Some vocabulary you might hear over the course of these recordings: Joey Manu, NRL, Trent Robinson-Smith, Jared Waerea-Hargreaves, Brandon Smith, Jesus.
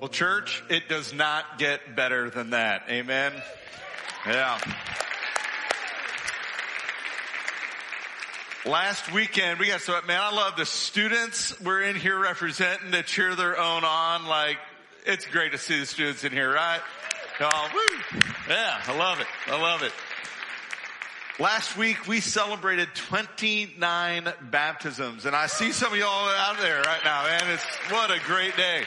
Well, church, it does not get better than that. Amen? Yeah. Last weekend, we got so, man, I love the students. We're in here representing to cheer their own on. Like, it's great to see the students in here, right? Oh, woo. Yeah, I love it. I love it. Last week, we celebrated 29 baptisms, and I see some of y'all out there right now, man. It's, what a great day.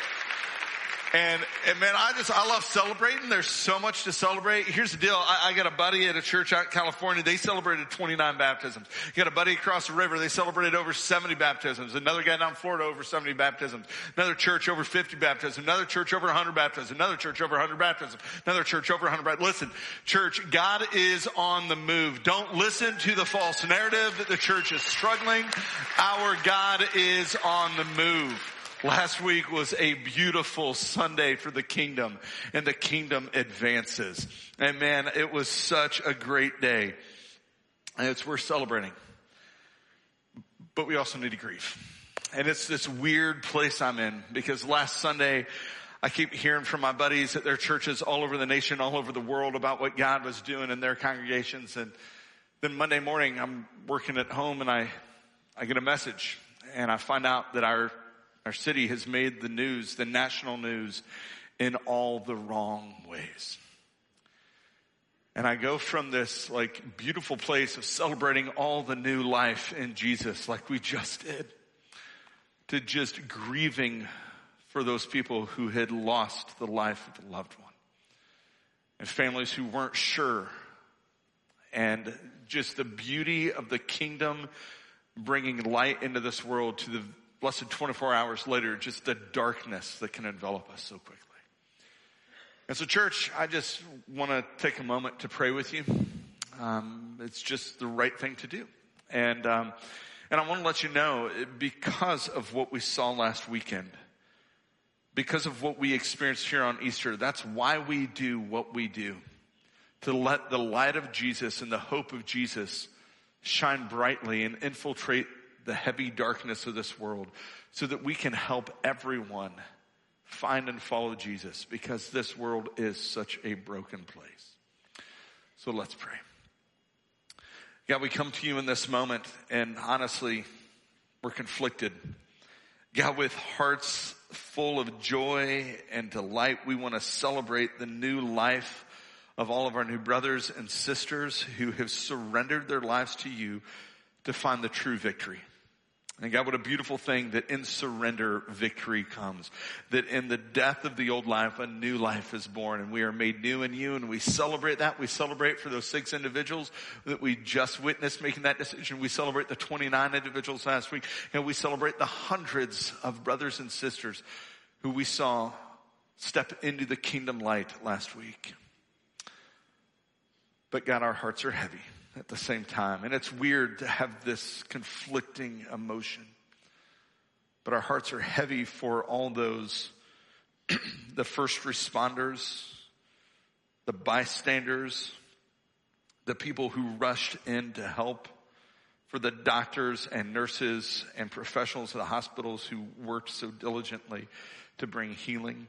And man, I love celebrating. There's so much to celebrate. Here's the deal. I got a buddy at a church out in California. They celebrated 29 baptisms. Got a buddy across the river. They celebrated over 70 baptisms. Another guy down in Florida over 70 baptisms. Another church over 50 baptisms. Another church over 100 baptisms. Another church over 100 baptisms. Another church over 100 baptisms. Listen, church, God is on the move. Don't listen to the false narrative that the church is struggling. Our God is on the move. Last week was a beautiful Sunday for the kingdom, and the kingdom advances. And man, it was such a great day. And it's worth celebrating. But we also need to grieve. And it's this weird place I'm in, because last Sunday, I keep hearing from my buddies at their churches all over the nation, all over the world about what God was doing in their congregations. And then Monday morning, I'm working at home, and I get a message, and I find out that our city has made the news, the national news, in all the wrong ways. And I go from this like beautiful place of celebrating all the new life in Jesus, like we just did, to just grieving for those people who had lost the life of a loved one, and families who weren't sure, and just the beauty of the kingdom bringing light into this world to the less than 24 hours later, just the darkness that can envelop us so quickly. And so, church, I just want to take a moment to pray with you. It's just the right thing to do. And I want to let you know, because of what we saw last weekend, because of what we experienced here on Easter, that's why we do what we do. To let the light of Jesus and the hope of Jesus shine brightly and infiltrate the heavy darkness of this world, so that we can help everyone find and follow Jesus, because this world is such a broken place. So let's pray. God, we come to you in this moment, and honestly, we're conflicted. God, with hearts full of joy and delight, we want to celebrate the new life of all of our new brothers and sisters who have surrendered their lives to you to find the true victory. And God, what a beautiful thing that in surrender, victory comes. That in the death of the old life, a new life is born, and we are made new in you, and we celebrate that. We celebrate for those 6 individuals that we just witnessed making that decision. We celebrate the 29 individuals last week, and we celebrate the hundreds of brothers and sisters who we saw step into the kingdom light last week. But God, our hearts are heavy at the same time. And it's weird to have this conflicting emotion. But our hearts are heavy for all those, the first responders, the bystanders, the people who rushed in to help, for the doctors and nurses and professionals at the hospitals who worked so diligently to bring healing.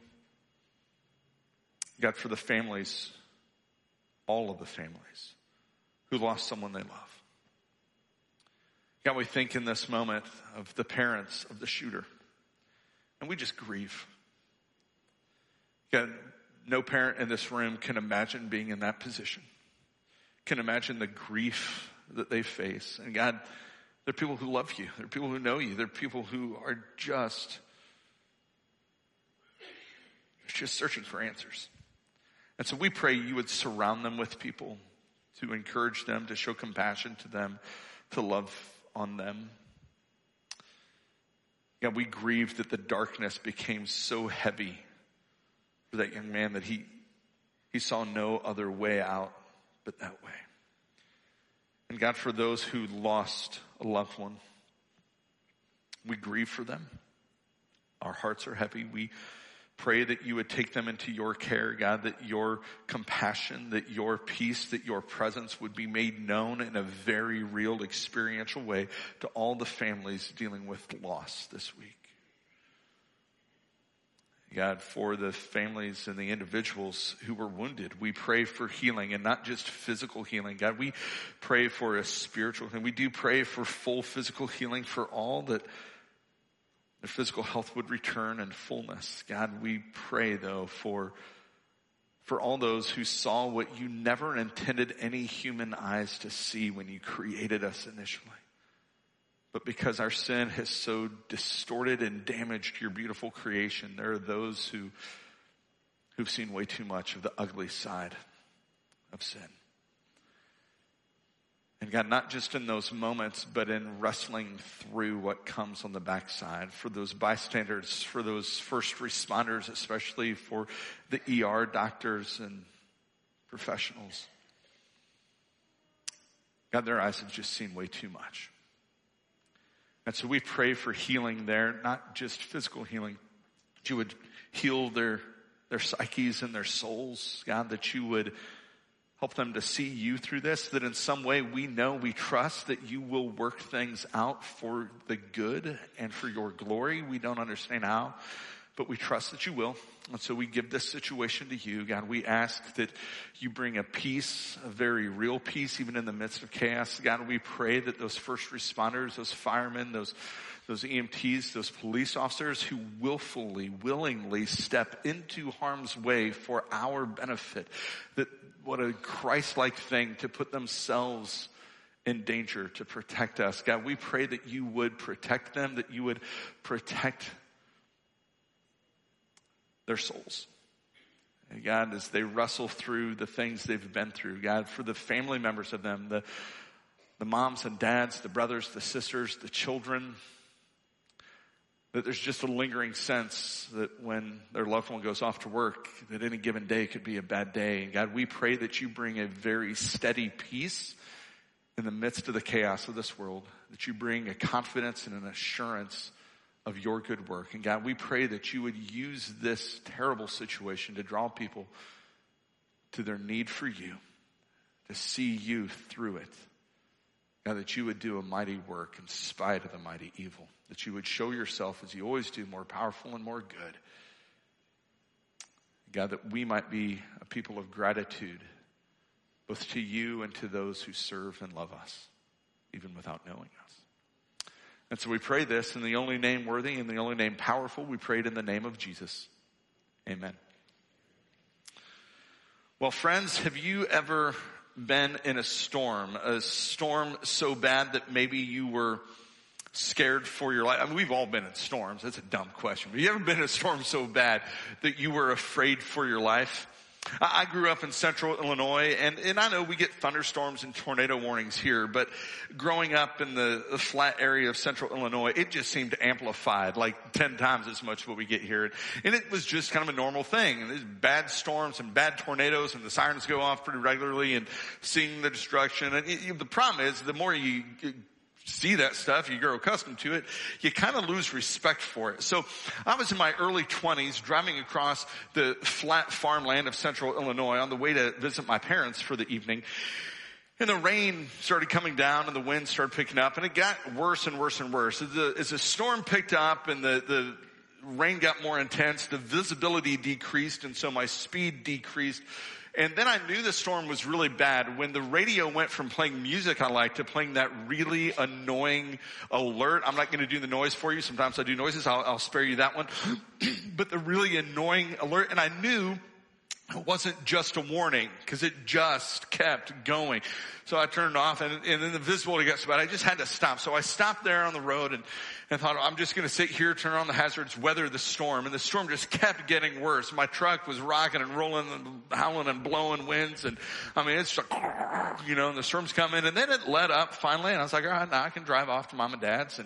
God, for the families, all of the families who lost someone they love. God, we think in this moment of the parents of the shooter, and we just grieve. God, no parent in this room can imagine being in that position, can imagine the grief that they face. And God, there are people who love you. There are people who know you. There are people who are just searching for answers. And so we pray you would surround them with people to encourage them, to show compassion to them, to love on them. God, we grieve that the darkness became so heavy for that young man that he saw no other way out but that way. And God, for those who lost a loved one, we grieve for them. Our hearts are heavy. We pray that you would take them into your care, God, that your compassion, that your peace, that your presence would be made known in a very real, experiential way to all the families dealing with loss this week. God, for the families and the individuals who were wounded. We pray for healing, and not just physical healing. God, we pray for a spiritual healing. We do pray for full physical healing for all, that their physical health would return in fullness. God, we pray, though, for all those who saw what you never intended any human eyes to see when you created us initially. But because our sin has so distorted and damaged your beautiful creation, there are those who've seen way too much of the ugly side of sin. And God, not just in those moments, but in wrestling through what comes on the backside, for those bystanders, for those first responders, especially for the ER doctors and professionals. God, their eyes have just seen way too much. And so we pray for healing there, not just physical healing, that you would heal their psyches and their souls, God, that you would help them to see you through this, that in some way we know, we trust that you will work things out for the good and for your glory. We don't understand how, but we trust that you will. And so we give this situation to you, God. We ask that you bring a peace, a very real peace, even in the midst of chaos. God, we pray that those first responders, those firemen, those EMTs, those police officers who willfully, willingly step into harm's way for our benefit, that what a Christ-like thing to put themselves in danger to protect us. God, we pray that you would protect them, that you would protect their souls. And God, as they wrestle through the things they've been through, God, for the family members of them, the moms and dads, the brothers, the sisters, the children, that there's just a lingering sense that when their loved one goes off to work, that any given day could be a bad day. And God, we pray that you bring a very steady peace in the midst of the chaos of this world, that you bring a confidence and an assurance of your good work. And God, we pray that you would use this terrible situation to draw people to their need for you, to see you through it. God, that you would do a mighty work in spite of the mighty evil, that you would show yourself, as you always do, more powerful and more good. God, that we might be a people of gratitude, both to you and to those who serve and love us, even without knowing us. And so we pray this in the only name worthy and the only name powerful. We prayed in the name of Jesus. Amen. Well, friends, have you ever been in a storm so bad that maybe you were scared for your life? I mean, we've all been in storms. That's a dumb question. But you ever been in a storm so bad that you were afraid for your life? I grew up in central Illinois, and I know we get thunderstorms and tornado warnings here, but growing up in the flat area of central Illinois, it just seemed amplified, like 10 times as much what we get here. And it was just kind of a normal thing. And there's bad storms and bad tornadoes, and the sirens go off pretty regularly, and seeing the destruction. And the problem is, the more you see that stuff, you grow accustomed to it, you kind of lose respect for it. So I was in my early 20s driving across the flat farmland of central Illinois on the way to visit my parents for the evening. And the rain started coming down and the wind started picking up, and it got worse and worse and worse. As the storm picked up and the rain got more intense, the visibility decreased, and so my speed decreased. And then I knew the storm was really bad when the radio went from playing music I liked to playing that really annoying alert. I'm not going to do the noise for you. Sometimes I do noises. I'll spare you that one. But the really annoying alert. And I knew it wasn't just a warning because it just kept going. So I turned it off, and then the visibility got so bad I just had to stop. So I stopped there on the road and thought, I'm just going to sit here, turn on the hazards, weather the storm. And the storm just kept getting worse. My truck was rocking and rolling and howling and blowing winds. And I mean, it's like, and the storm's coming. And then it let up finally. And I was like, all right, now I can drive off to mom and dad's.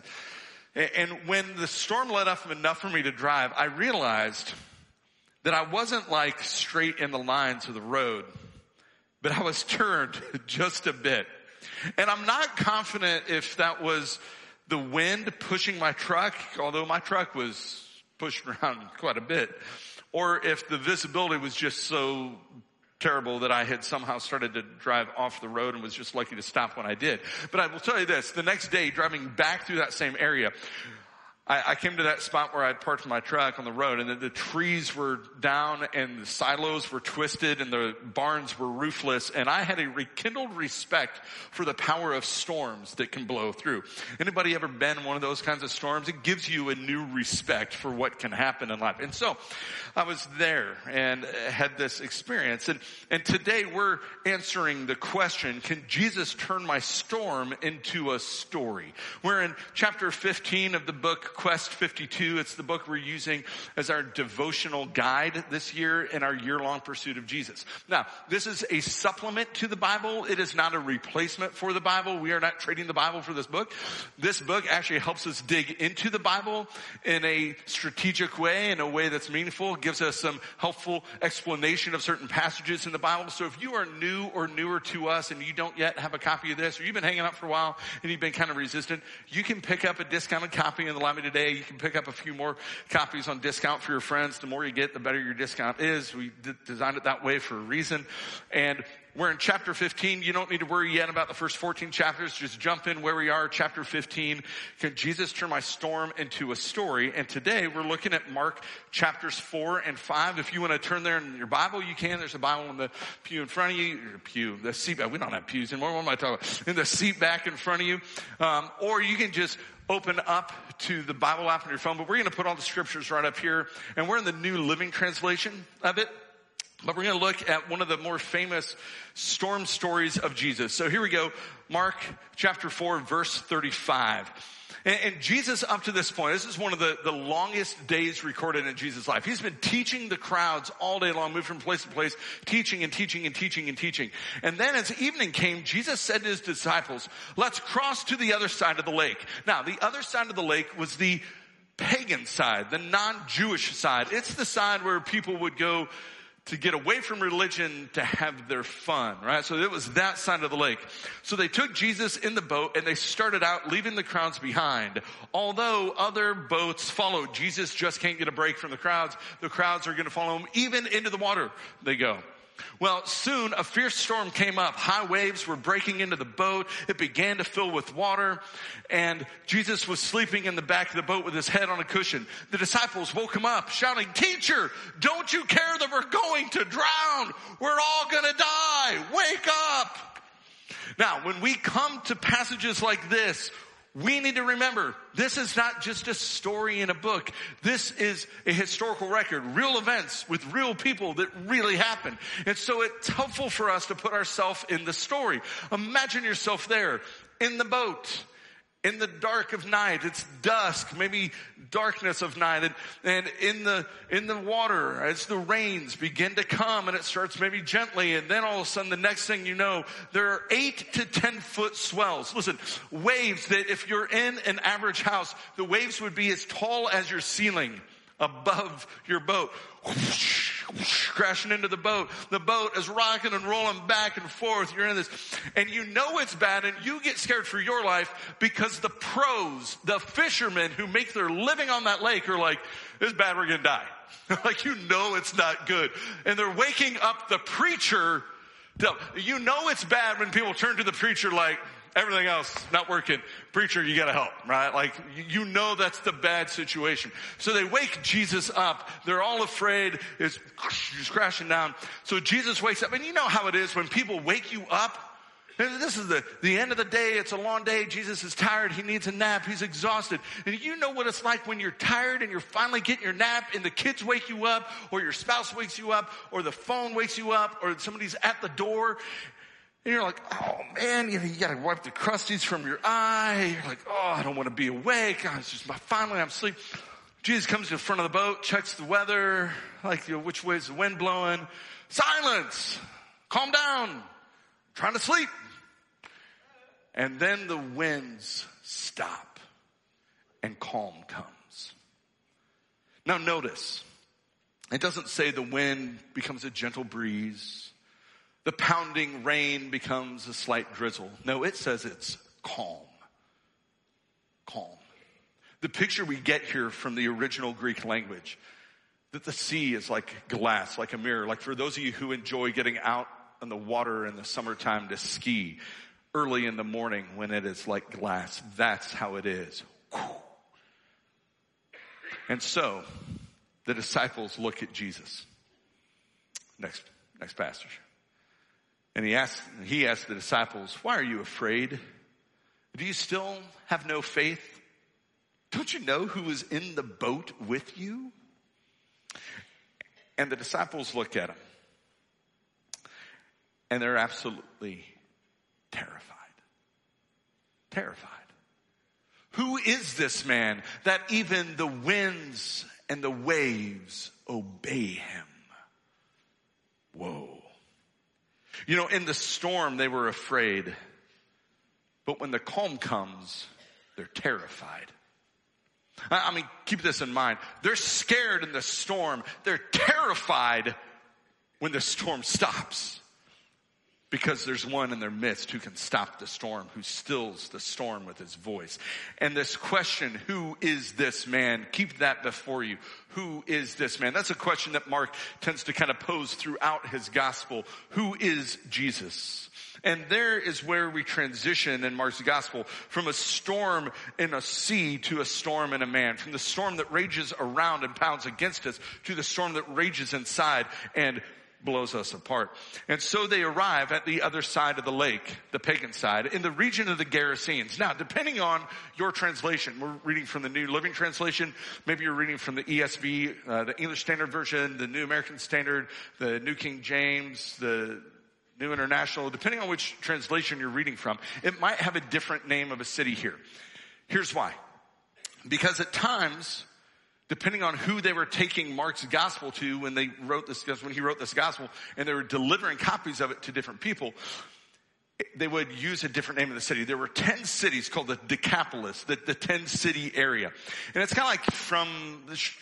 And when the storm let up enough for me to drive, I realized that I wasn't like straight in the lines of the road, but I was turned just a bit. And I'm not confident if that was the wind pushing my truck, although my truck was pushed around quite a bit, or if the visibility was just so terrible that I had somehow started to drive off the road and was just lucky to stop when I did. But I will tell you this, the next day driving back through that same area, I came to that spot where I had parked my truck on the road, and the trees were down and the silos were twisted and the barns were roofless, and I had a rekindled respect for the power of storms that can blow through. Anybody ever been in one of those kinds of storms? It gives you a new respect for what can happen in life. And so I was there and had this experience. And today we're answering the question, can Jesus turn my storm into a story? We're in chapter 15 of the book Quest 52. It's the book we're using as our devotional guide this year in our year-long pursuit of Jesus. Now, this is a supplement to the Bible. It is not a replacement for the Bible. We are not trading the Bible for this book. This book actually helps us dig into the Bible in a strategic way, in a way that's meaningful. It gives us some helpful explanation of certain passages in the Bible. So if you are new or newer to us and you don't yet have a copy of this, or you've been hanging out for a while and you've been kind of resistant, you can pick up a discounted copy in the library today. You can pick up a few more copies on discount for your friends. The more you get, the better your discount is. We designed it that way for a reason. And we're in chapter 15. You don't need to worry yet about the first 14 chapters. Just jump in where we are, chapter 15. Can Jesus turn my storm into a story? And today we're looking at Mark chapters 4 and 5. If you want to turn there in your Bible, you can. There's a Bible in the pew in front of you. Your pew, the seat back. We don't have pews anymore. What am I talking about? In the seat back in front of you. Or you can just open up to the Bible app on your phone. But we're going to put all the scriptures right up here. And we're in the New Living Translation of it. But we're going to look at one of the more famous storm stories of Jesus. So here we go. Mark chapter 4, verse 35. And Jesus, up to this point, this is one of the longest days recorded in Jesus' life. He's been teaching the crowds all day long, moved from place to place, teaching and teaching and teaching and teaching. And then as evening came, Jesus said to his disciples, let's cross to the other side of the lake. Now, the other side of the lake was the pagan side, the non-Jewish side. It's the side where people would go to get away from religion to have their fun, right? So it was that side of the lake. So they took Jesus in the boat and they started out, leaving the crowds behind. Although other boats followed, Jesus just can't get a break from the crowds. The crowds are going to follow him even into the water they go. Well, soon a fierce storm came up. High waves were breaking into the boat. It began to fill with water, and Jesus was sleeping in the back of the boat with his head on a cushion. The disciples woke him up, shouting, "Teacher, don't you care that we're going to drown? We're all going to die. Wake up!" Now, when we come to passages like this, we need to remember, this is not just a story in a book. This is a historical record, real events with real people that really happened. And so it's helpful for us to put ourselves in the story. Imagine yourself there in the boat, in the dark of night. It's dusk, maybe darkness of night. And in the water, as the rains begin to come, and it starts maybe gently, and then all of a sudden the next thing you know, there are 8 to 10 foot swells. Listen, waves that if you're in an average house, the waves would be as tall as your ceiling above your boat. Whoosh, whoosh, crashing into the boat. The boat is rocking and rolling back and forth. You're in this, and you know it's bad, and you get scared for your life because the pros, the fishermen who make their living on that lake are like, it's bad, we're going to die. Like, you know it's not good. And they're waking up the preacher. You know it's bad when people turn to the preacher like, everything else not working. Preacher, you gotta help, right? Like, you know that's the bad situation. So they wake Jesus up. They're all afraid. It's crashing down. So Jesus wakes up. And you know how it is when people wake you up. And this is the end of the day. It's a long day. Jesus is tired. He needs a nap. He's exhausted. And you know what it's like when you're tired and you're finally getting your nap and the kids wake you up or your spouse wakes you up or the phone wakes you up or somebody's at the door. And you're like, oh man, you gotta wipe the crusties from your eye. You're like, oh, I don't want to be awake. God, it's just finally I'm asleep. Jesus comes to the front of the boat, checks the weather, like, which way is the wind blowing? Silence! Calm down! I'm trying to sleep. And then the winds stop and calm comes. Now notice, it doesn't say the wind becomes a gentle breeze. The pounding rain becomes a slight drizzle. No, it says it's calm. Calm. The picture we get here from the original Greek language, that the sea is like glass, like a mirror. Like for those of you who enjoy getting out on the water in the summertime to ski early in the morning when it is like glass, that's how it is. And so the disciples look at Jesus. Next passage. And he asked the disciples, why are you afraid? Do you still have no faith? Don't you know who was in the boat with you? And the disciples look at him. And they're absolutely terrified. Who is this man that even the winds and the waves obey him? Whoa. You know, in the storm, they were afraid. But when the calm comes, they're terrified. I mean, keep this in mind. They're scared in the storm. They're terrified when the storm stops. Because there's one in their midst who can stop the storm, who stills the storm with his voice. And this question, who is this man? Keep that before you. Who is this man? That's a question that Mark tends to kind of pose throughout his gospel. Who is Jesus? And there is where we transition in Mark's gospel from a storm in a sea to a storm in a man. From the storm that rages around and pounds against us to the storm that rages inside and blows us apart. And so they arrive at the other side of the lake, the pagan side, in the region of the Gerasenes. Now, depending on your translation, we're reading from the New Living Translation. Maybe you're reading from the ESV, the English Standard Version, the New American Standard, the New King James, the New International. Depending on which translation you're reading from, it might have a different name of a city here. Here's why. Because at times, depending on who they were taking Mark's gospel to when he wrote this gospel, and they were delivering copies of it to different people, they would use a different name of the city. There were 10 cities called the Decapolis, the 10 city area. And it's kind of like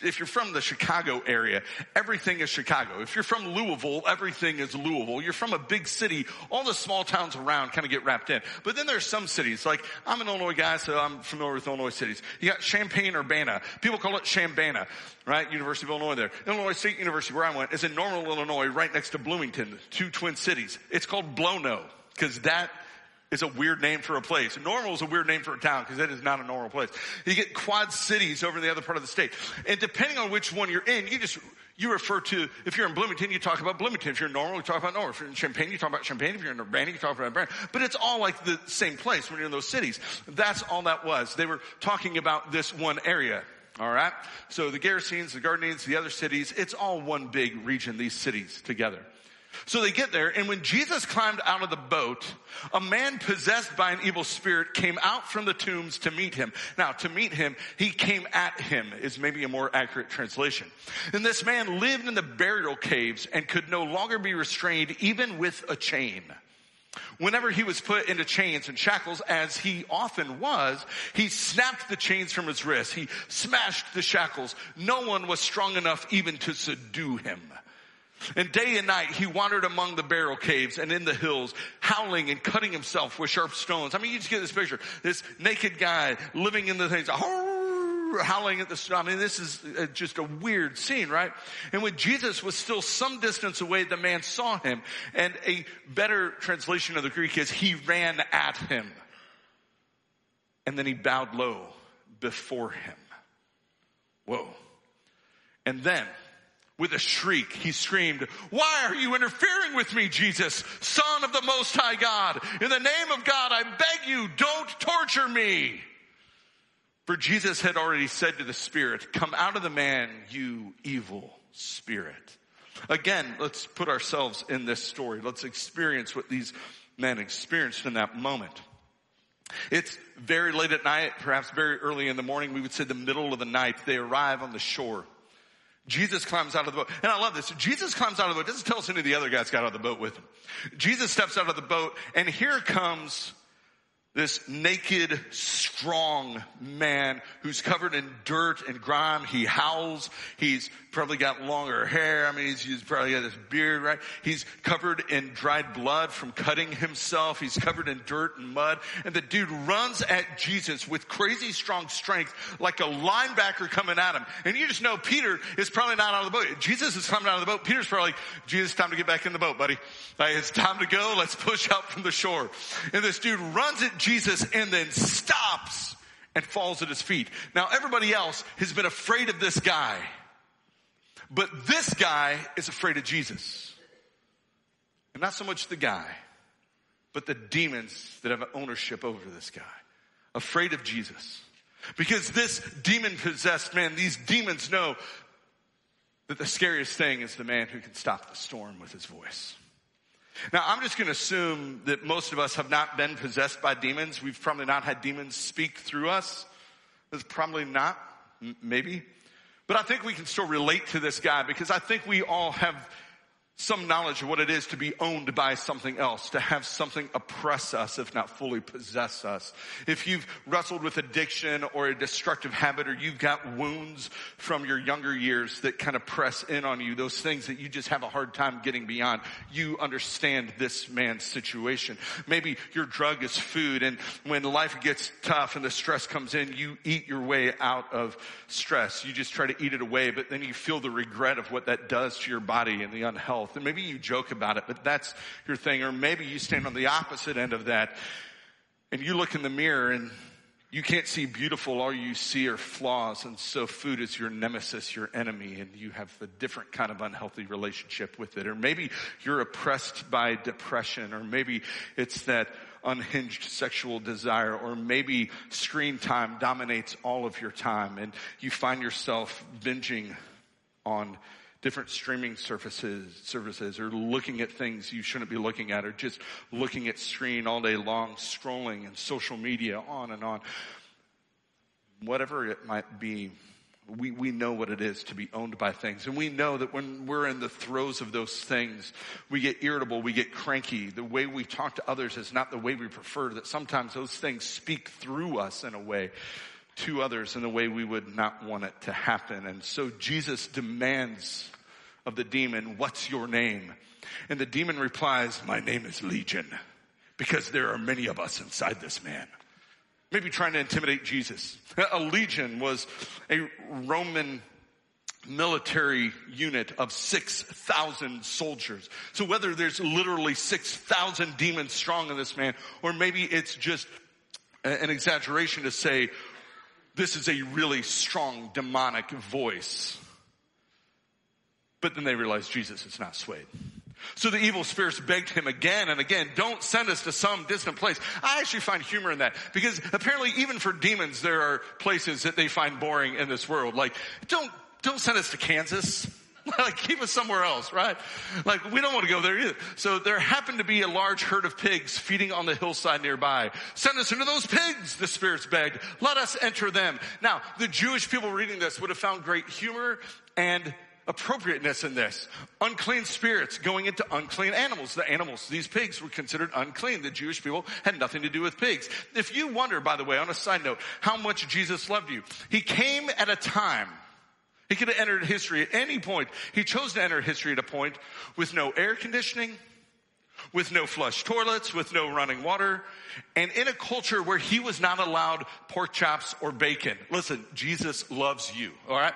if you're from the Chicago area, everything is Chicago. If you're from Louisville, everything is Louisville. You're from a big city, all the small towns around kind of get wrapped in. But then there's some cities, like I'm an Illinois guy, so I'm familiar with Illinois cities. You got Champaign-Urbana. People call it Shambana, right? University of Illinois there. Illinois State University, where I went, is in Normal, Illinois, right next to Bloomington, two twin cities. It's called Blono. Because that is a weird name for a place. Normal is a weird name for a town because that is not a normal place. You get Quad Cities over in the other part of the state. And depending on which one you're in, you refer to, if you're in Bloomington, you talk about Bloomington. If you're in Normal, you talk about Normal. If you're in Champaign, you talk about Champaign. If you're in Urbana, you talk about Urbana. But it's all like the same place when you're in those cities. That's all that was. They were talking about this one area. All right? So the Gerasenes, the Gardanes, the other cities, it's all one big region, these cities together. So they get there, and when Jesus climbed out of the boat, a man possessed by an evil spirit came out from the tombs to meet him. Now, to meet him, he came at him, is maybe a more accurate translation. And this man lived in the burial caves and could no longer be restrained even with a chain. Whenever he was put into chains and shackles, as he often was, he snapped the chains from his wrists. He smashed the shackles. No one was strong enough even to subdue him. And day and night, he wandered among the burial caves and in the hills, howling and cutting himself with sharp stones. I mean, you just get this picture. This naked guy living in the things, howling at the stone. I mean, this is just a weird scene, right? And when Jesus was still some distance away, the man saw him. And a better translation of the Greek is he ran at him. And then he bowed low before him. Whoa. And then, with a shriek, he screamed, "Why are you interfering with me, Jesus, Son of the Most High God? In the name of God, I beg you, don't torture me." For Jesus had already said to the spirit, "Come out of the man, you evil spirit." Again, let's put ourselves in this story. Let's experience what these men experienced in that moment. It's very late at night, perhaps very early in the morning. We would say the middle of the night. They arrive on the shore. Jesus climbs out of the boat. And I love this. Jesus climbs out of the boat. It doesn't tell us any of the other guys got out of the boat with him. Jesus steps out of the boat, and here comes this naked, strong man who's covered in dirt and grime. He howls. He's probably got longer hair. I mean, he's probably got this beard, right? He's covered in dried blood from cutting himself. He's covered in dirt and mud. And the dude runs at Jesus with crazy strong strength like a linebacker coming at him. And you just know Peter is probably not out of the boat. Jesus is coming out of the boat. Peter's probably like, "Jesus, time to get back in the boat, buddy. Like, it's time to go. Let's push out from the shore." And this dude runs at Jesus and then stops and falls at his feet. Now everybody else has been afraid of this guy, but this guy is afraid of Jesus. And not so much the guy, but the demons that have ownership over this guy. Afraid of Jesus. Because this demon-possessed man, these demons know that the scariest thing is the man who can stop the storm with his voice. Now, I'm just going to assume that most of us have not been possessed by demons. We've probably not had demons speak through us. That's probably not, maybe. But I think we can still relate to this guy because I think we all have some knowledge of what it is to be owned by something else, to have something oppress us, if not fully possess us. If you've wrestled with addiction or a destructive habit, or you've got wounds from your younger years that kind of press in on you, those things that you just have a hard time getting beyond, you understand this man's situation. Maybe your drug is food, and when life gets tough and the stress comes in, you eat your way out of stress. You just try to eat it away, but then you feel the regret of what that does to your body and the unhealth. And maybe you joke about it, but that's your thing. Or maybe you stand on the opposite end of that and you look in the mirror and you can't see beautiful. All you see are flaws. And so food is your nemesis, your enemy, and you have a different kind of unhealthy relationship with it. Or maybe you're oppressed by depression, or maybe it's that unhinged sexual desire, or maybe screen time dominates all of your time and you find yourself binging on different streaming services, or looking at things you shouldn't be looking at, or just looking at screen all day long, scrolling and social media, on and on. Whatever it might be, we know what it is to be owned by things. And we know that when we're in the throes of those things, we get irritable, we get cranky. The way we talk to others is not the way we prefer, that sometimes those things speak through us in a way to others in the way we would not want it to happen. And so Jesus demands of the demon, "What's your name?" And the demon replies, "My name is Legion, because there are many of us inside this man." Maybe trying to intimidate Jesus. A legion was a Roman military unit of 6,000 soldiers. So whether there's literally 6,000 demons strong in this man, or maybe it's just an exaggeration to say, this is a really strong demonic voice. But then they realize Jesus is not swayed. So the evil spirits begged him again and again, "Don't send us to some distant place." I actually find humor in that, because apparently even for demons, there are places that they find boring in this world. Like, don't send us to Kansas. Like, keep us somewhere else, right? Like, we don't want to go there either. So there happened to be a large herd of pigs feeding on the hillside nearby. "Send us into those pigs," the spirits begged. "Let us enter them." Now, the Jewish people reading this would have found great humor and appropriateness in this. Unclean spirits going into unclean animals. The animals, these pigs, were considered unclean. The Jewish people had nothing to do with pigs. If you wonder, by the way, on a side note, how much Jesus loved you, he came at a time. He could have entered history at any point. He chose to enter history at a point with no air conditioning, with no flush toilets, with no running water, and in a culture where he was not allowed pork chops or bacon. Listen, Jesus loves you, all right?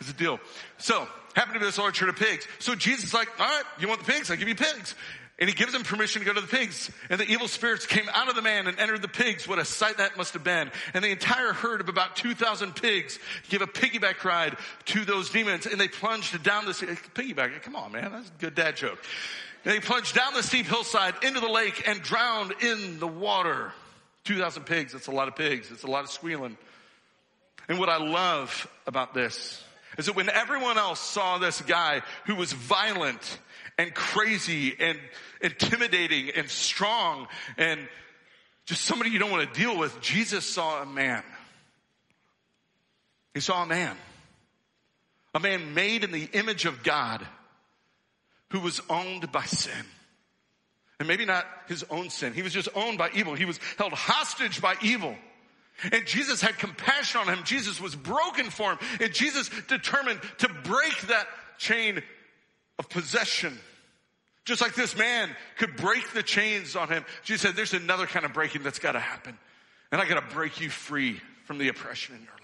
It's a deal. So, happened to be this large herd of pigs. So Jesus is like, all right, you want the pigs? I'll give you pigs. And he gives them permission to go to the pigs. And the evil spirits came out of the man and entered the pigs. What a sight that must have been. And the entire herd of about 2,000 pigs gave a piggyback ride to those demons. And they plunged down the steep. Piggyback, come on, man. That's a good dad joke. And they plunged down the steep hillside into the lake and drowned in the water. 2,000 pigs. That's a lot of pigs. It's a lot of squealing. And what I love about this is that when everyone else saw this guy who was violent and crazy and intimidating and strong and just somebody you don't want to deal with, Jesus saw a man. He saw a man made in the image of God who was owned by sin. And maybe not his own sin. He was just owned by evil. He was held hostage by evil. And Jesus had compassion on him. Jesus was broken for him. And Jesus determined to break that chain of possession. Just like this man could break the chains on him, Jesus said, there's another kind of breaking that's got to happen. And I got to break you free from the oppression in your life.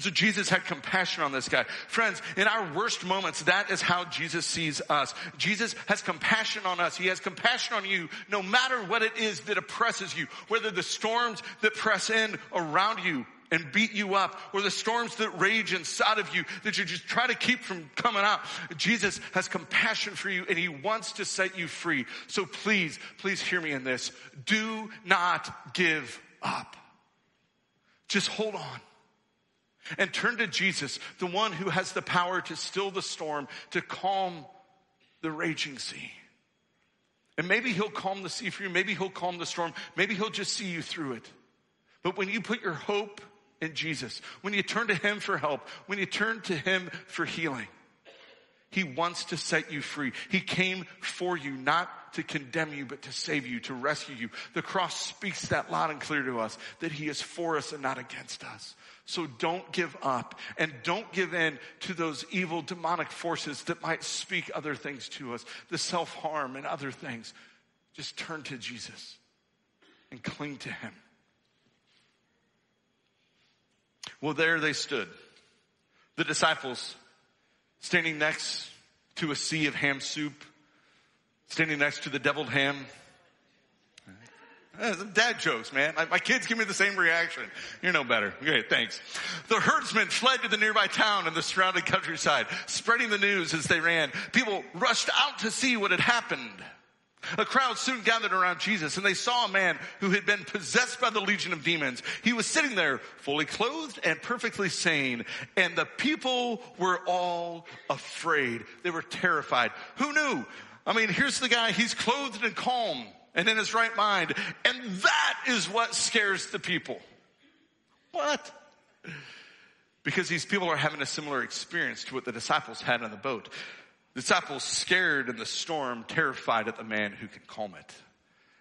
And so Jesus had compassion on this guy. Friends, in our worst moments, that is how Jesus sees us. Jesus has compassion on us. He has compassion on you, no matter what it is that oppresses you, whether the storms that press in around you and beat you up, or the storms that rage inside of you that you just try to keep from coming out. Jesus has compassion for you, and he wants to set you free. So please, please hear me in this. Do not give up. Just hold on and turn to Jesus, the one who has the power to still the storm, to calm the raging sea. And maybe he'll calm the sea for you. Maybe he'll calm the storm. Maybe he'll just see you through it. But when you put your hope in Jesus, when you turn to him for help, when you turn to him for healing, he wants to set you free. He came for you, not to condemn you, but to save you, to rescue you. The cross speaks that loud and clear to us, that he is for us and not against us. So don't give up, and don't give in to those evil demonic forces that might speak other things to us, the self-harm and other things. Just turn to Jesus and cling to him. Well, there they stood, the disciples, standing next to a sea of ham soup, standing next to the deviled ham. Dad jokes, man. My kids give me the same reaction. You're no better. Great, thanks. The herdsmen fled to the nearby town and the surrounding countryside, spreading the news as they ran. People rushed out to see what had happened. A crowd soon gathered around Jesus, and they saw a man who had been possessed by the legion of demons. He was sitting there fully clothed and perfectly sane, and the people were all afraid. They were terrified. Who knew? I mean, here's the guy. He's clothed and calm and in his right mind, and that is what scares the people. What? Because these people are having a similar experience to what the disciples had on the boat. The disciples scared in the storm, terrified at the man who can calm it.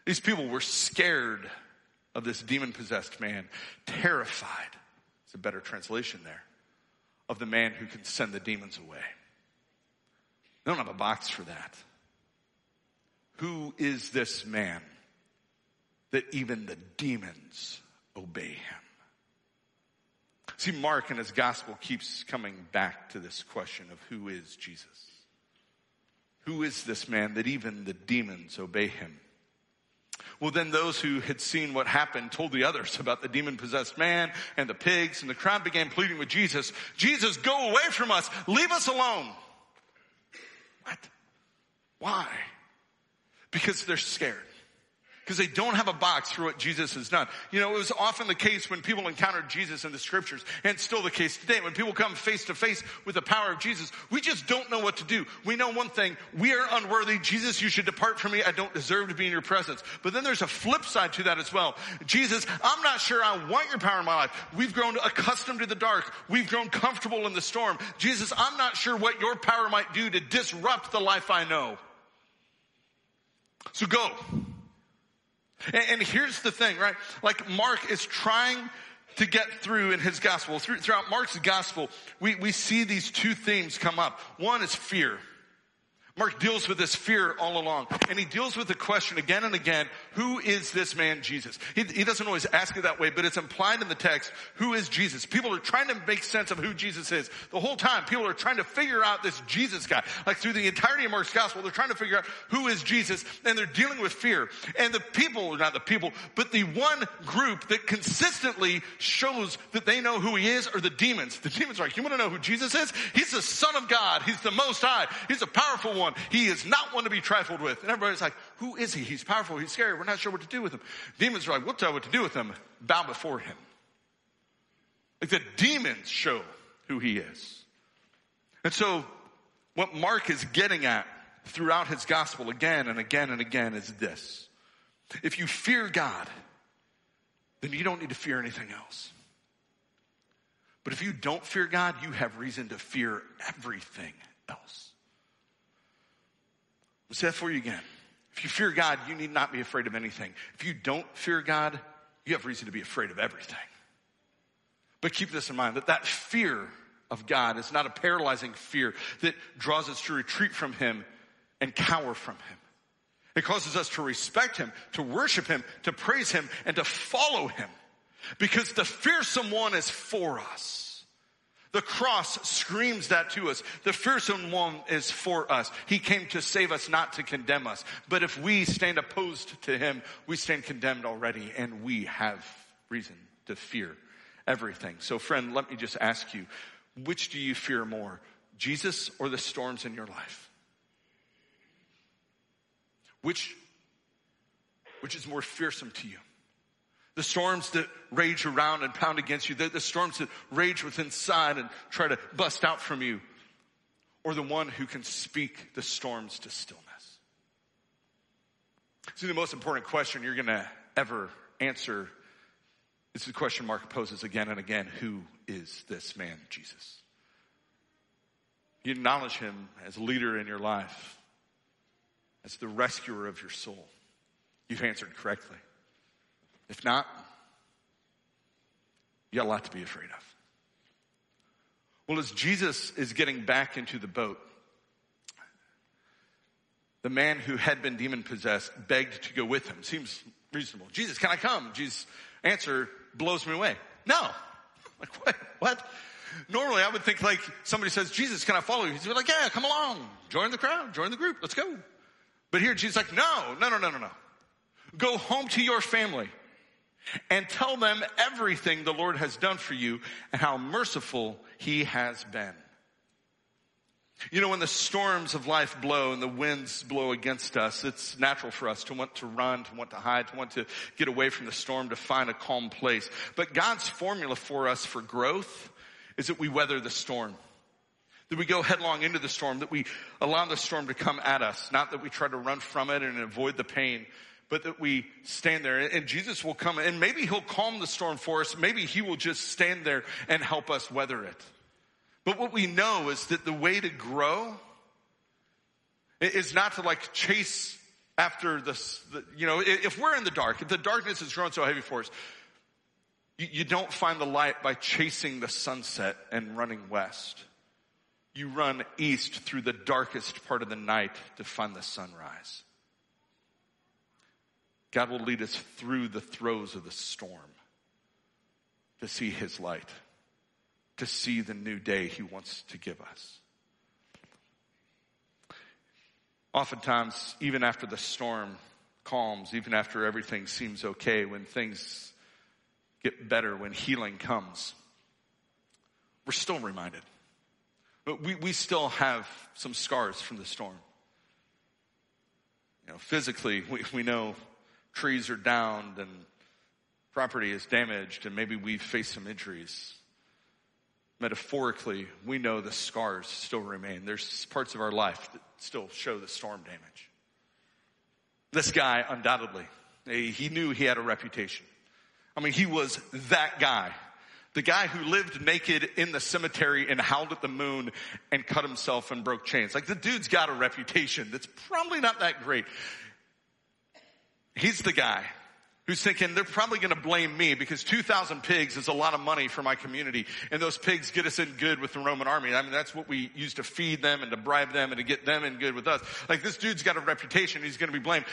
These people were scared of this demon-possessed man, terrified, it's a better translation there, of the man who can send the demons away. They don't have a box for that. Who is this man that even the demons obey him? See, Mark in his gospel keeps coming back to this question of who is Jesus? Who is this man that even the demons obey him? Well, then those who had seen what happened told the others about the demon-possessed man and the pigs, and the crowd began pleading with Jesus, "Jesus, go away from us. Leave us alone." What? Why? Because they're scared. Because they don't have a box for what Jesus has done. You know, it was often the case when people encountered Jesus in the scriptures, and still the case today. When people come face to face with the power of Jesus, we just don't know what to do. We know one thing: we are unworthy. Jesus, you should depart from me. I don't deserve to be in your presence. But then there's a flip side to that as well. Jesus, I'm not sure I want your power in my life. We've grown accustomed to the dark. We've grown comfortable in the storm. Jesus, I'm not sure what your power might do to disrupt the life I know. So go. And here's the thing, right? Like, Mark is trying to get through in his gospel. Throughout Mark's gospel, we see these two themes come up. One is fear. Mark deals with this fear all along. And he deals with the question again and again, who is this man Jesus? He doesn't always ask it that way, but it's implied in the text, who is Jesus? People are trying to make sense of who Jesus is. The whole time, people are trying to figure out this Jesus guy. Like, through the entirety of Mark's gospel, they're trying to figure out who is Jesus, and they're dealing with fear. And the people, not the people, but the one group that consistently shows that they know who he is are the demons. The demons are like, you want to know who Jesus is? He's the Son of God. He's the Most High. He's a powerful one. He is not one to be trifled with. And everybody's like, who is he? He's powerful. He's scary. We're not sure what to do with him. Demons are like, we'll tell you what to do with him. Bow before him. Like, the demons show who he is. And so what Mark is getting at throughout his gospel again and again and again is this. If you fear God, then you don't need to fear anything else. But if you don't fear God, you have reason to fear everything else. I'll say that for you again. If you fear God, you need not be afraid of anything. If you don't fear God, you have reason to be afraid of everything. But keep this in mind, that fear of God is not a paralyzing fear that draws us to retreat from him and cower from him. It causes us to respect him, to worship him, to praise him, and to follow him. Because the fearsome one is for us. The cross screams that to us. The fearsome one is for us. He came to save us, not to condemn us. But if we stand opposed to him, we stand condemned already, and we have reason to fear everything. So friend, let me just ask you, which do you fear more, Jesus or the storms in your life? Which is more fearsome to you? The storms that rage around and pound against you, the storms that rage within inside and try to bust out from you, or the one who can speak the storms to stillness? See, the most important question you're going to ever answer is the question Mark poses again and again: who is this man, Jesus? You acknowledge him as leader in your life, as the rescuer of your soul. You've answered correctly. If not, you got a lot to be afraid of. Well, as Jesus is getting back into the boat, the man who had been demon-possessed begged to go with him. Seems reasonable. Jesus, can I come? Jesus' answer blows me away. No. Like, what? Normally, I would think like somebody says, Jesus, can I follow you? He's like, yeah, come along. Join the crowd. Join the group. Let's go. But here, Jesus is like, no. Go home to your family and tell them everything the Lord has done for you and how merciful he has been. You know, when the storms of life blow and the winds blow against us, it's natural for us to want to run, to want to hide, to want to get away from the storm, to find a calm place. But God's formula for us for growth is that we weather the storm, that we go headlong into the storm, that we allow the storm to come at us, not that we try to run from it and avoid the pain, but that we stand there. And Jesus will come, and maybe he'll calm the storm for us. Maybe he will just stand there and help us weather it. But what we know is that the way to grow is not to like chase after the you know, if we're in the dark, if the darkness is growing so heavy for us, you don't find the light by chasing the sunset and running west. You run east through the darkest part of the night to find the sunrise. God will lead us through the throes of the storm to see his light, to see the new day he wants to give us. Oftentimes, even after the storm calms, even after everything seems okay, when things get better, when healing comes, we're still reminded. But we still have some scars from the storm. You know, physically, we know trees are downed and property is damaged, and maybe we've faced some injuries. Metaphorically, we know the scars still remain. There's parts of our life that still show the storm damage. This guy, undoubtedly, he knew he had a reputation. I mean, he was that guy. The guy who lived naked in the cemetery and howled at the moon and cut himself and broke chains. Like, the dude's got a reputation that's probably not that great. He's the guy who's thinking, they're probably going to blame me because 2,000 pigs is a lot of money for my community. And those pigs get us in good with the Roman army. I mean, that's what we used to feed them and to bribe them and to get them in good with us. Like, this dude's got a reputation. He's going to be blamed.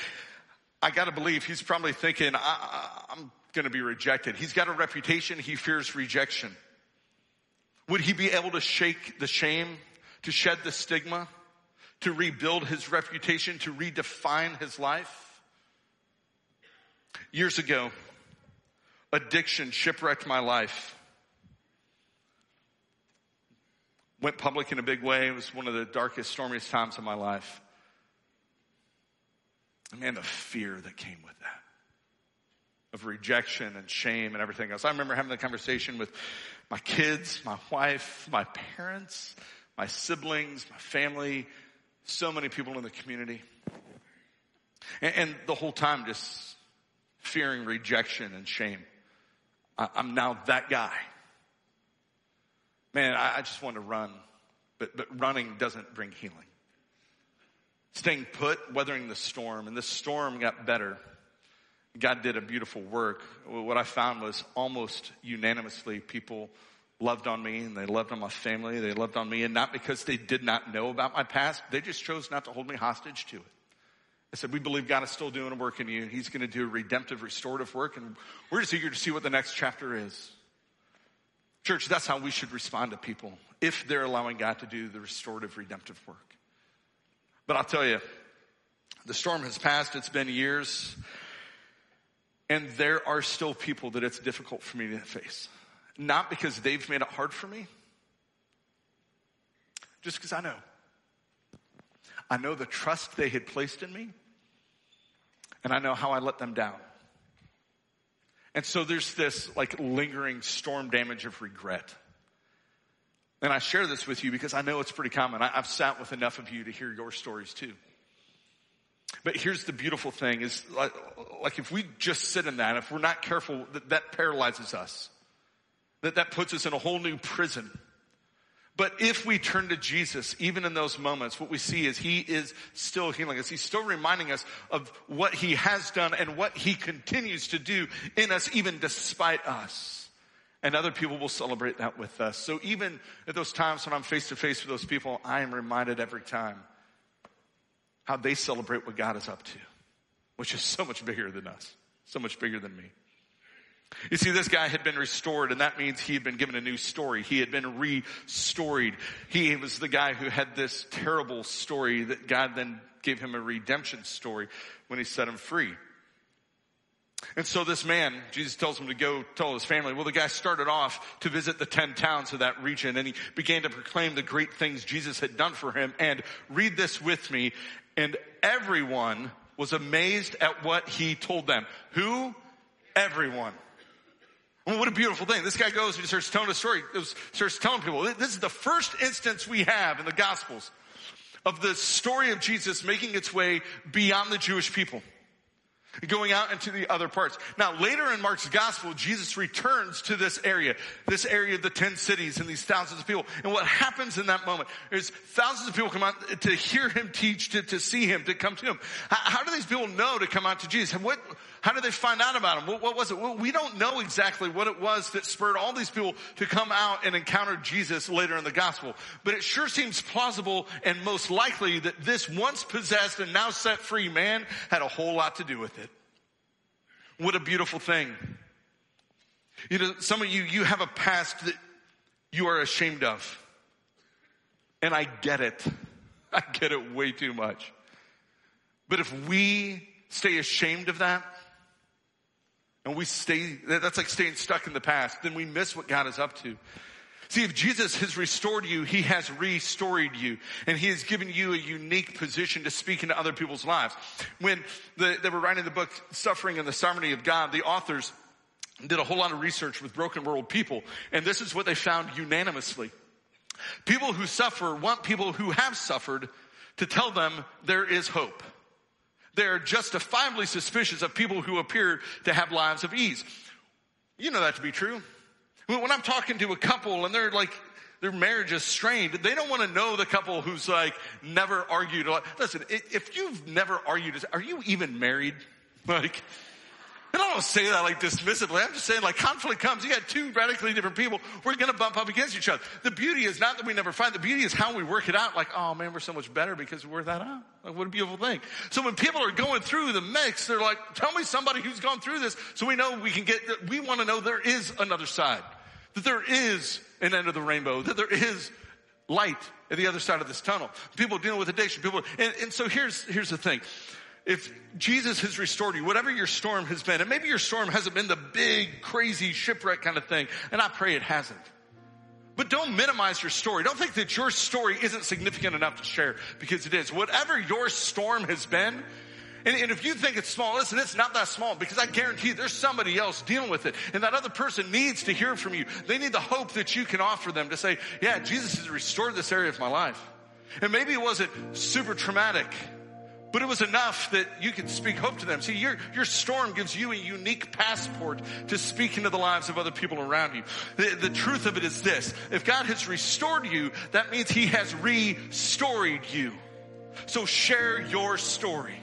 I got to believe he's probably thinking, I'm going to be rejected. He's got a reputation. He fears rejection. Would he be able to shake the shame, to shed the stigma, to rebuild his reputation, to redefine his life? Years ago, addiction shipwrecked my life. Went public in a big way. It was one of the darkest, stormiest times of my life. And man, the fear that came with that, of rejection and shame and everything else. I remember having the conversation with my kids, my wife, my parents, my siblings, my family, so many people in the community. And the whole time just fearing rejection and shame. I'm now that guy. Man, I just want to run. But running doesn't bring healing. Staying put, weathering the storm. And the storm got better. God did a beautiful work. What I found was almost unanimously people loved on me, and they loved on my family. They loved on me, and not because they did not know about my past. They just chose not to hold me hostage to it. I said, we believe God is still doing a work in you, and he's going to do redemptive, restorative work, and we're just eager to see what the next chapter is. Church, that's how we should respond to people if they're allowing God to do the restorative, redemptive work. But I'll tell you, the storm has passed. It's been years. And there are still people that it's difficult for me to face. Not because they've made it hard for me. Just because I know. I know the trust they had placed in me. And I know how I let them down. And so there's this like lingering storm damage of regret. And I share this with you because I know it's pretty common. I've sat with enough of you to hear your stories too. But here's the beautiful thing is like if we just sit in that, if we're not careful, that paralyzes us. That puts us in a whole new prison. But if we turn to Jesus, even in those moments, what we see is he is still healing us. He's still reminding us of what he has done and what he continues to do in us, even despite us. And other people will celebrate that with us. So even at those times when I'm face to face with those people, I am reminded every time how they celebrate what God is up to, which is so much bigger than us, so much bigger than me. You see, this guy had been restored, and that means he had been given a new story. He had been restored. He was the guy who had this terrible story that God then gave him a redemption story when he set him free. And so this man, Jesus tells him to go tell his family. Well, the guy started off to visit the 10 towns of that region, and he began to proclaim the great things Jesus had done for him. And read this with me. And everyone was amazed at what he told them. Who? Everyone. Well, what a beautiful thing. This guy goes and he starts telling a story. He starts telling people. This is the first instance we have in the Gospels of the story of Jesus making its way beyond the Jewish people, going out into the other parts. Now, later in Mark's Gospel, Jesus returns to this area of the 10 cities and these thousands of people. And what happens in that moment is thousands of people come out to hear him teach, to see him, to come to him. How do these people know to come out to Jesus? And how did they find out about him? What was it? Well, we don't know exactly what it was that spurred all these people to come out and encounter Jesus later in the gospel. But it sure seems plausible and most likely that this once possessed and now set free man had a whole lot to do with it. What a beautiful thing. You know, some of you have a past that you are ashamed of. And I get it. I get it way too much. But if we stay ashamed of that, and that's like staying stuck in the past, then we miss what God is up to. See, if Jesus has restored you, he has restored you. And he has given you a unique position to speak into other people's lives. When they were writing the book, Suffering and the Sovereignty of God, the authors did a whole lot of research with broken world people. And this is what they found unanimously. People who suffer want people who have suffered to tell them there is hope. They're justifiably suspicious of people who appear to have lives of ease. You know that to be true. When I'm talking to a couple and they're like, their marriage is strained, they don't want to know the couple who's like, never argued. Listen, if you've never argued, are you even married? Like, and I don't say that like dismissively. I'm just saying like conflict comes. You got two radically different people. We're going to bump up against each other. The beauty is not that we never fight. The beauty is how we work it out. Like, oh man, we're so much better because we worked that out. Like, what a beautiful thing. So when people are going through the mix, they're like, tell me somebody who's gone through this so we know we can get, we want to know there is another side, that there is an end of the rainbow, that there is light at the other side of this tunnel. People dealing with addiction, people, and so here's the thing. If Jesus has restored you, whatever your storm has been, and maybe your storm hasn't been the big, crazy shipwreck kind of thing, and I pray it hasn't. But don't minimize your story. Don't think that your story isn't significant enough to share, because it is. Whatever your storm has been, and if you think it's small, listen, it's not that small, because I guarantee you there's somebody else dealing with it, and that other person needs to hear from you. They need the hope that you can offer them to say, yeah, Jesus has restored this area of my life. And maybe it wasn't super traumatic, but it was enough that you could speak hope to them. See, your storm gives you a unique passport to speak into the lives of other people around you. The truth of it is this. If God has restored you, that means he has restored you. So share your story.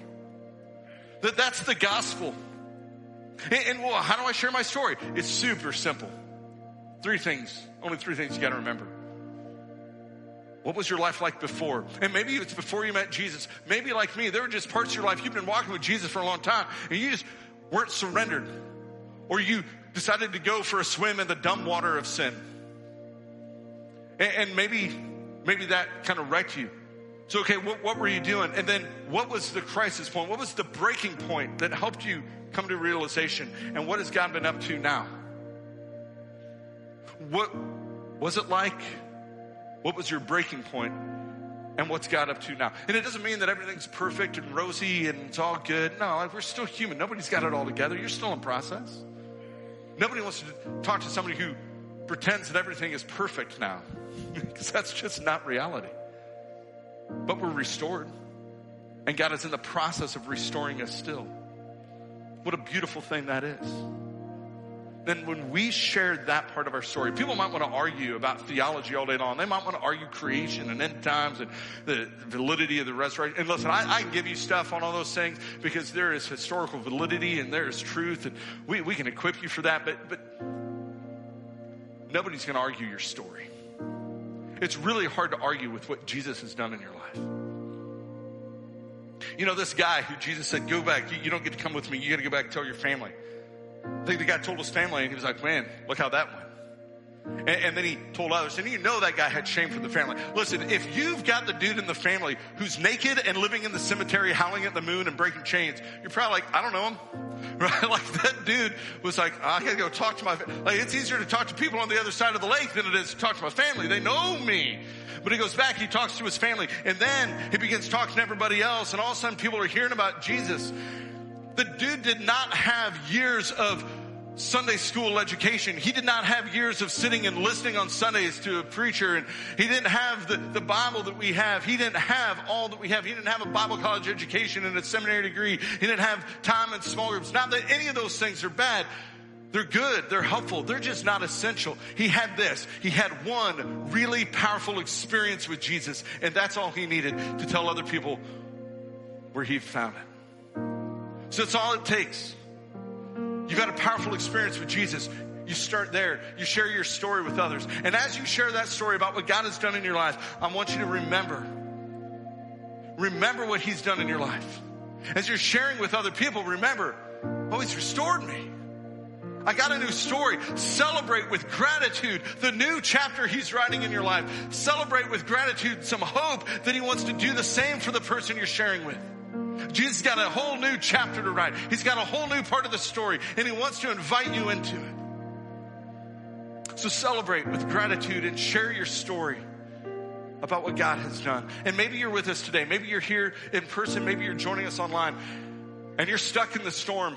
That's the gospel. And well, how do I share my story? It's super simple. 3 things. Only 3 things you got to remember. What was your life like before? And maybe it's before you met Jesus. Maybe like me, there were just parts of your life. You've been walking with Jesus for a long time and you just weren't surrendered. Or you decided to go for a swim in the dumb water of sin. And maybe that kind of wrecked you. So, okay, what were you doing? And then what was the crisis point? What was the breaking point that helped you come to realization? And what has God been up to now? What was it like? What was your breaking point? And what's God up to now? And it doesn't mean that everything's perfect and rosy and it's all good. No, like, we're still human. Nobody's got it all together. You're still in process. Nobody wants to talk to somebody who pretends that everything is perfect now, because that's just not reality. But we're restored, and God is in the process of restoring us still. What a beautiful thing that is. Then when we share that part of our story, people might want to argue about theology all day long. They might want to argue creation and end times and the validity of the resurrection. And listen, I can give you stuff on all those things because there is historical validity and there is truth, and we can equip you for that, but nobody's going to argue your story. It's really hard to argue with what Jesus has done in your life. You know, this guy who Jesus said, go back. You don't get to come with me. You got to go back and tell your family. I think the guy told his family, and he was like, man, look how that went. And then he told others. And you know that guy had shame from the family. Listen, if you've got the dude in the family who's naked and living in the cemetery, howling at the moon and breaking chains, you're probably like, I don't know him. Right? Like, that dude was like, I gotta go talk to my family. Like, it's easier to talk to people on the other side of the lake than it is to talk to my family. They know me. But he goes back, he talks to his family, and then he begins talking to everybody else, and all of a sudden people are hearing about Jesus. The dude did not have years of Sunday school education. He did not have years of sitting and listening on Sundays to a preacher. And he didn't have the Bible that we have. He didn't have all that we have. He didn't have a Bible college education and a seminary degree. He didn't have time in small groups. Not that any of those things are bad. They're good. They're helpful. They're just not essential. He had this. He had one really powerful experience with Jesus. And that's all he needed to tell other people where he found it. So that's all it takes. You've had a powerful experience with Jesus. You start there. You share your story with others. And as you share that story about what God has done in your life, I want you to remember what he's done in your life. As you're sharing with other people, remember, oh, he's restored me. I got a new story. Celebrate with gratitude the new chapter he's writing in your life. Celebrate with gratitude some hope that he wants to do the same for the person you're sharing with. Jesus got a whole new chapter to write. He's got a whole new part of the story, and he wants to invite you into it. So celebrate with gratitude and share your story about what God has done. And maybe you're with us today. Maybe you're here in person. Maybe you're joining us online, and you're stuck in the storm.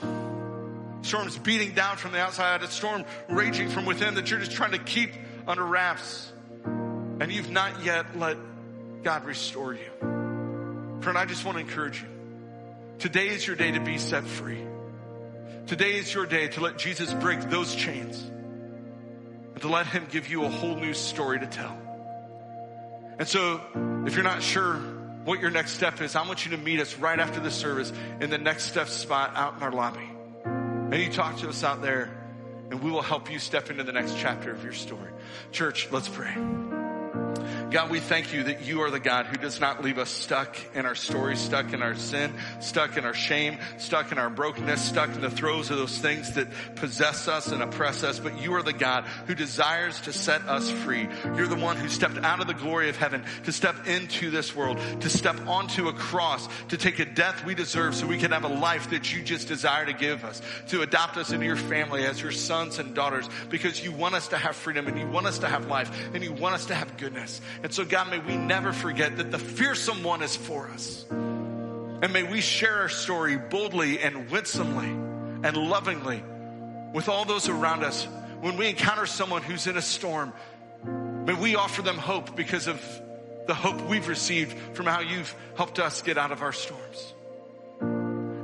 Storm's beating down from the outside. A storm raging from within that you're just trying to keep under wraps, and you've not yet let God restore you. Friend, I just want to encourage you. Today is your day to be set free. Today is your day to let Jesus break those chains and to let him give you a whole new story to tell. And so, if you're not sure what your next step is, I want you to meet us right after the service in the Next Step spot out in our lobby. And you talk to us out there, and we will help you step into the next chapter of your story. Church, let's pray. God, we thank you that you are the God who does not leave us stuck in our story, stuck in our sin, stuck in our shame, stuck in our brokenness, stuck in the throes of those things that possess us and oppress us. But you are the God who desires to set us free. You're the one who stepped out of the glory of heaven to step into this world, to step onto a cross, to take a death we deserve so we can have a life that you just desire to give us, to adopt us into your family as your sons and daughters, because you want us to have freedom, and you want us to have life, and you want us to have goodness. And so, God, may we never forget that the fearsome one is for us. And may we share our story boldly and winsomely and lovingly with all those around us. When we encounter someone who's in a storm, may we offer them hope because of the hope we've received from how you've helped us get out of our storms.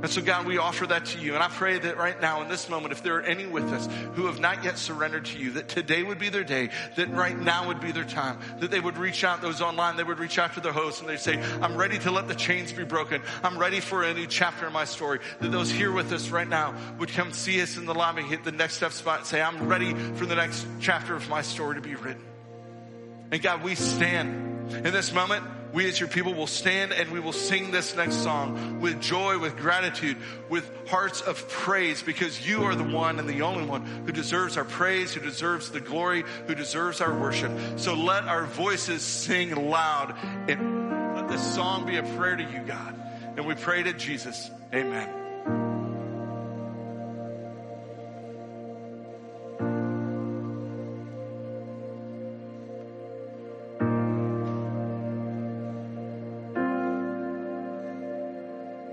And so, God, we offer that to you. And I pray that right now in this moment, if there are any with us who have not yet surrendered to you, that today would be their day, that right now would be their time, that they would reach out, those online, they would reach out to their host, and they'd say, I'm ready to let the chains be broken. I'm ready for a new chapter in my story. That those here with us right now would come see us in the lobby, hit the Next Step spot, and say, I'm ready for the next chapter of my story to be written. And God, we stand in this moment we as your people will stand and we will sing this next song with joy, with gratitude, with hearts of praise, because you are the one and the only one who deserves our praise, who deserves the glory, who deserves our worship. So let our voices sing loud and let this song be a prayer to you, God. And we pray to Jesus. Amen.